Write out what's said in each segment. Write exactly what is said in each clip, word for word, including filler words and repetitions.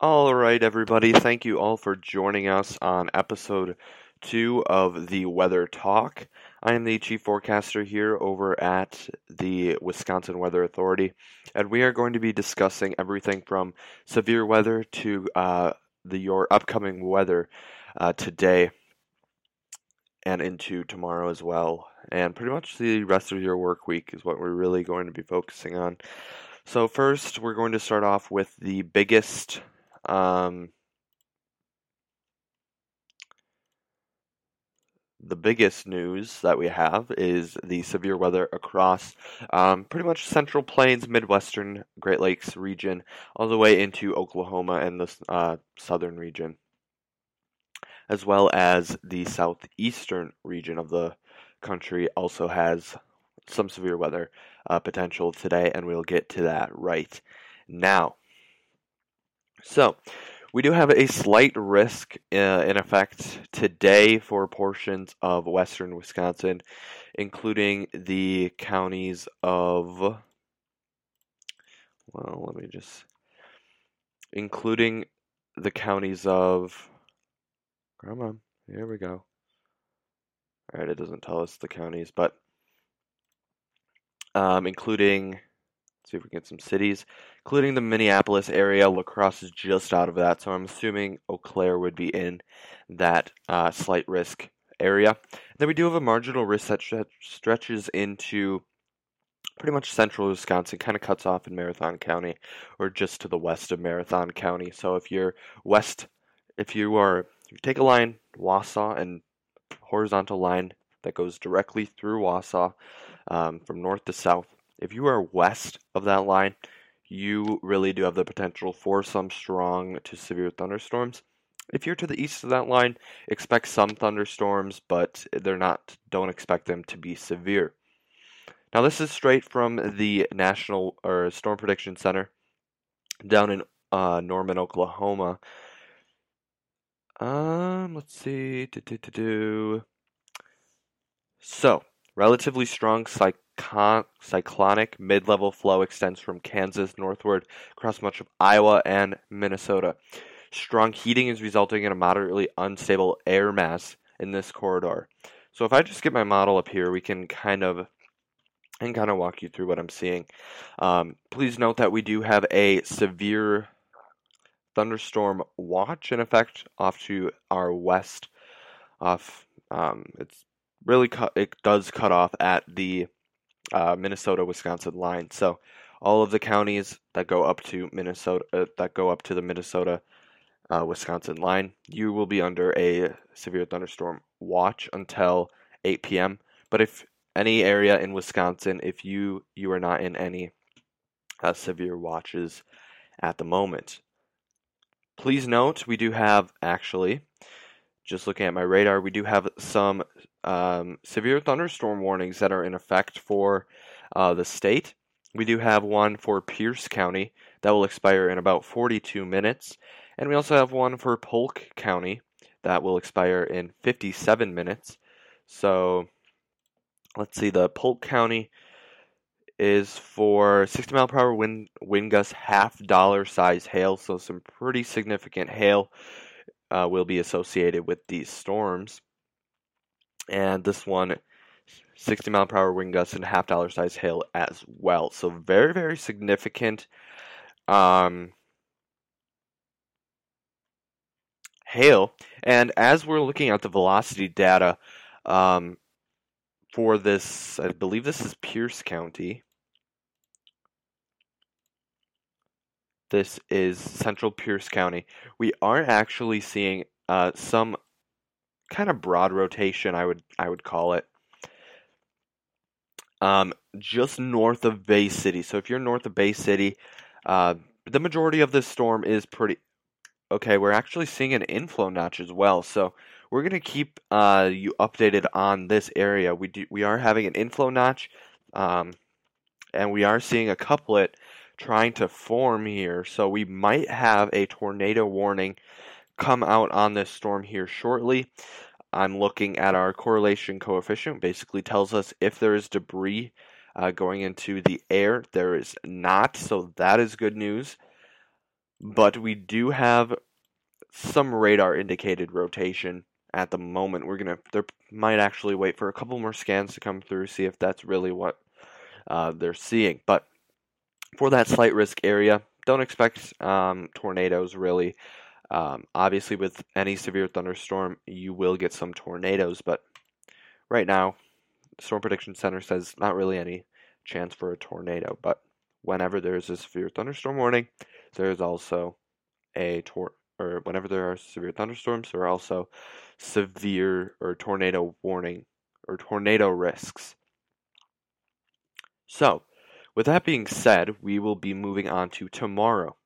All right, everybody. Thank you all for joining us on episode two of the Weather Talk. I am the chief forecaster here over at the Wisconsin Weather Authority, and we are going to be discussing everything from severe weather to uh, the your upcoming weather uh, today and into tomorrow as well. And pretty much the rest of your work week is what we're really going to be focusing on. So first, we're going to start off with the biggest... Um, the biggest news that we have is the severe weather across um, pretty much Central Plains, Midwestern Great Lakes region, all the way into Oklahoma and the uh, southern region, as well as the southeastern region of the country also has some severe weather uh, potential today, and we'll get to that right now. So, we do have a slight risk uh, in effect today for portions of western Wisconsin, including the counties of, well, let me just, including the counties of, come on, here we go. All right, it doesn't tell us the counties, but um, including... see if we can get some cities, including the Minneapolis area. La Crosse is just out of that, so I'm assuming Eau Claire would be in that uh, slight risk area. And then we do have a marginal risk that stretches into pretty much central Wisconsin, kind of cuts off in Marathon County, or just to the west of Marathon County. So if you're west, if you are, if you take a line, Wausau, and horizontal line that goes directly through Wausau um, from north to south, if you are west of that line, you really do have the potential for some strong to severe thunderstorms. If you're to the east of that line, expect some thunderstorms, but they're not, don't expect them to be severe. Now, this is straight from the National or Storm Prediction Center down in uh, Norman, Oklahoma. Um, let's see. Do, do, do, do. So, relatively strong cyc- cyclonic mid-level flow extends from Kansas northward across much of Iowa and Minnesota. Strong heating is resulting in a moderately unstable air mass in this corridor. So if I just get my model up here, we can kind of and kind of walk you through what I'm seeing. Um, please note that we do have a severe thunderstorm watch in effect off to our west. Off, um, it's Really, cu- it does cut off at the uh, Minnesota-Wisconsin line. So, all of the counties that go up to Minnesota, uh, that go up to the Minnesota-Wisconsin uh, line, you will be under a severe thunderstorm watch until eight p.m. But if any area in Wisconsin, if you you are not in any uh, severe watches at the moment, please note we do have actually. Just looking at my radar, we do have some um, severe thunderstorm warnings that are in effect for uh, the state. We do have one for Pierce County that will expire in about forty-two minutes. And we also have one for Polk County that will expire in fifty-seven minutes. So let's see, the Polk County is for sixty mile per hour wind, wind gusts, half dollar size hail. So some pretty significant hail Uh, will be associated with these storms. And this one, sixty mile per hour wind gusts and half dollar size hail as well. So very, very significant um, hail. And as we're looking at the velocity data um, for this, I believe this is Pierce County. This is central Pierce County. We are actually seeing uh, some kind of broad rotation, I would I would call it, um, just north of Bay City. So if you're north of Bay City, uh, the majority of this storm is pretty... Okay, we're actually seeing an inflow notch as well. So we're going to keep uh, you updated on this area. We, do, we are having an inflow notch, um, and we are seeing a couplet trying to form here, so we might have a tornado warning come out on this storm here shortly. I'm looking at our correlation coefficient, basically tells us if there is debris uh, going into the air. There is not, so that is good news. but we do have some radar indicated rotation at the moment. We're gonna there might actually wait for a couple more scans to come through, see if that's really what uh, they're seeing. But for that slight risk area, don't expect um, tornadoes really. Um, obviously, with any severe thunderstorm, you will get some tornadoes, but right now, Storm Prediction Center says not really any chance for a tornado, but whenever there's a severe thunderstorm warning, there's also a tor- or whenever there are severe thunderstorms, there are also severe or tornado warning or tornado risks. So, with that being said, we will be moving on to tomorrow.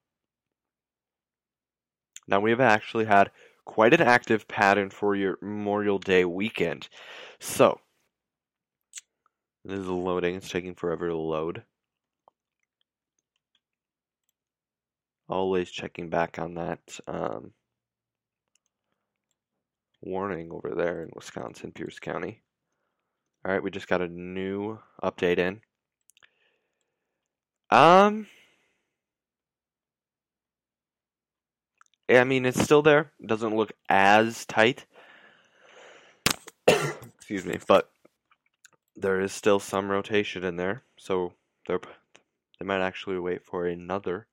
Now, we have actually had quite an active pattern for your Memorial Day weekend. So, this is loading. It's taking forever to load. Always checking back on that um, warning over there in Wisconsin, Pierce County. All right, we just got a new update in. Um, I mean, it's still there. It doesn't look as tight. Excuse me, but there is still some rotation in there, so they might actually wait for another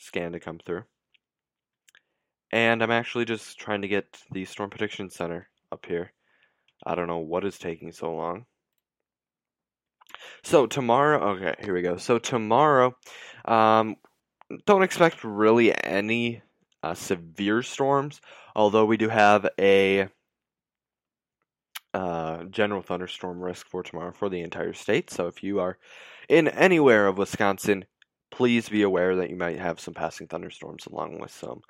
scan to come through. And I'm actually just trying to get the Storm Prediction Center up here. I don't know what is taking so long. So tomorrow, okay, here we go. So tomorrow, um, don't expect really any uh, severe storms, although we do have a Uh, general thunderstorm risk for tomorrow for the entire state. So if you are in anywhere of Wisconsin, please be aware that you might have some passing thunderstorms along with some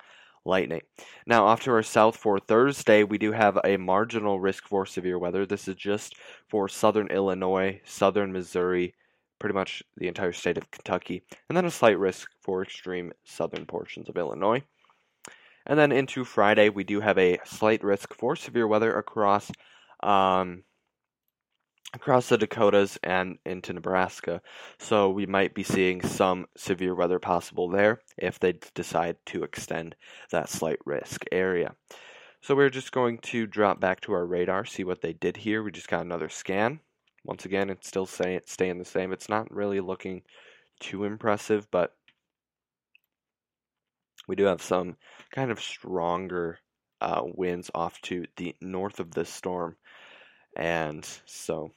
lightning. Now off to our south for Thursday, we do have a marginal risk for severe weather. This is just for southern Illinois, southern Missouri, pretty much the entire state of Kentucky, and then a slight risk for extreme southern portions of Illinois. And then into Friday, we do have a slight risk for severe weather across Um, across the Dakotas and into Nebraska. So we might be seeing some severe weather possible there if they decide to extend that slight risk area. So we're just going to drop back to our radar, see what they did here. We just got another scan. Once again, it's still staying the same. It's not really looking too impressive, but we do have some kind of stronger Uh, winds off to the north of this storm. And so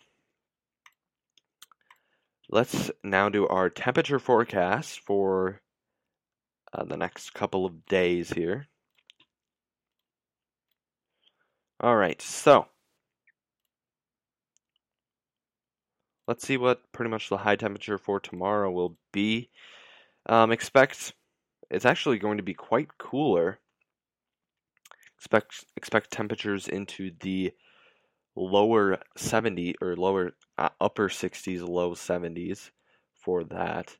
let's now do our temperature forecast for uh, the next couple of days here. All right, so let's see what pretty much the high temperature for tomorrow will be. Um, expect it's actually going to be quite cooler. Expect expect temperatures into the lower seventy or lower uh, upper sixties, low seventies for that.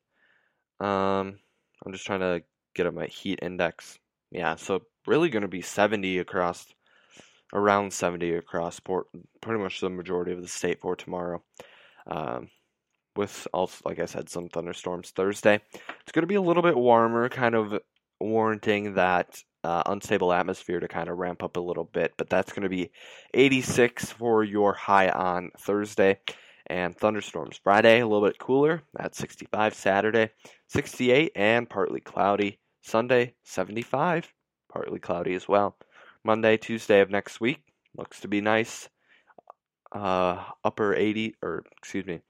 Um, I'm just trying to get up my heat index. Yeah, so really going to be seventy across, around seventy across port, pretty much the majority of the state for tomorrow. Um, with also, like I said, some thunderstorms Thursday. It's going to be a little bit warmer, kind of warranting that Uh, unstable atmosphere to kind of ramp up a little bit, but that's going to be eighty-six for your high on Thursday, and thunderstorms Friday, a little bit cooler at sixty-five, Saturday sixty-eight and partly cloudy, Sunday seventy-five, partly cloudy as well. Monday, Tuesday of next week looks to be nice, uh, upper eighty or excuse me,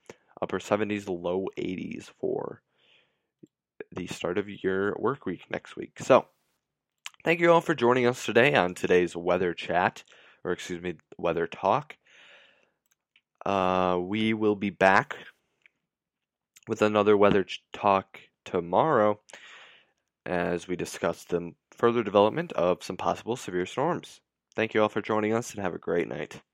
upper seventies, low eighties for the start of your work week next week. So thank you all for joining us today on today's weather chat, or excuse me, weather talk. Uh, we will be back with another weather ch- talk tomorrow as we discuss the further development of some possible severe storms. Thank you all for joining us and have a great night.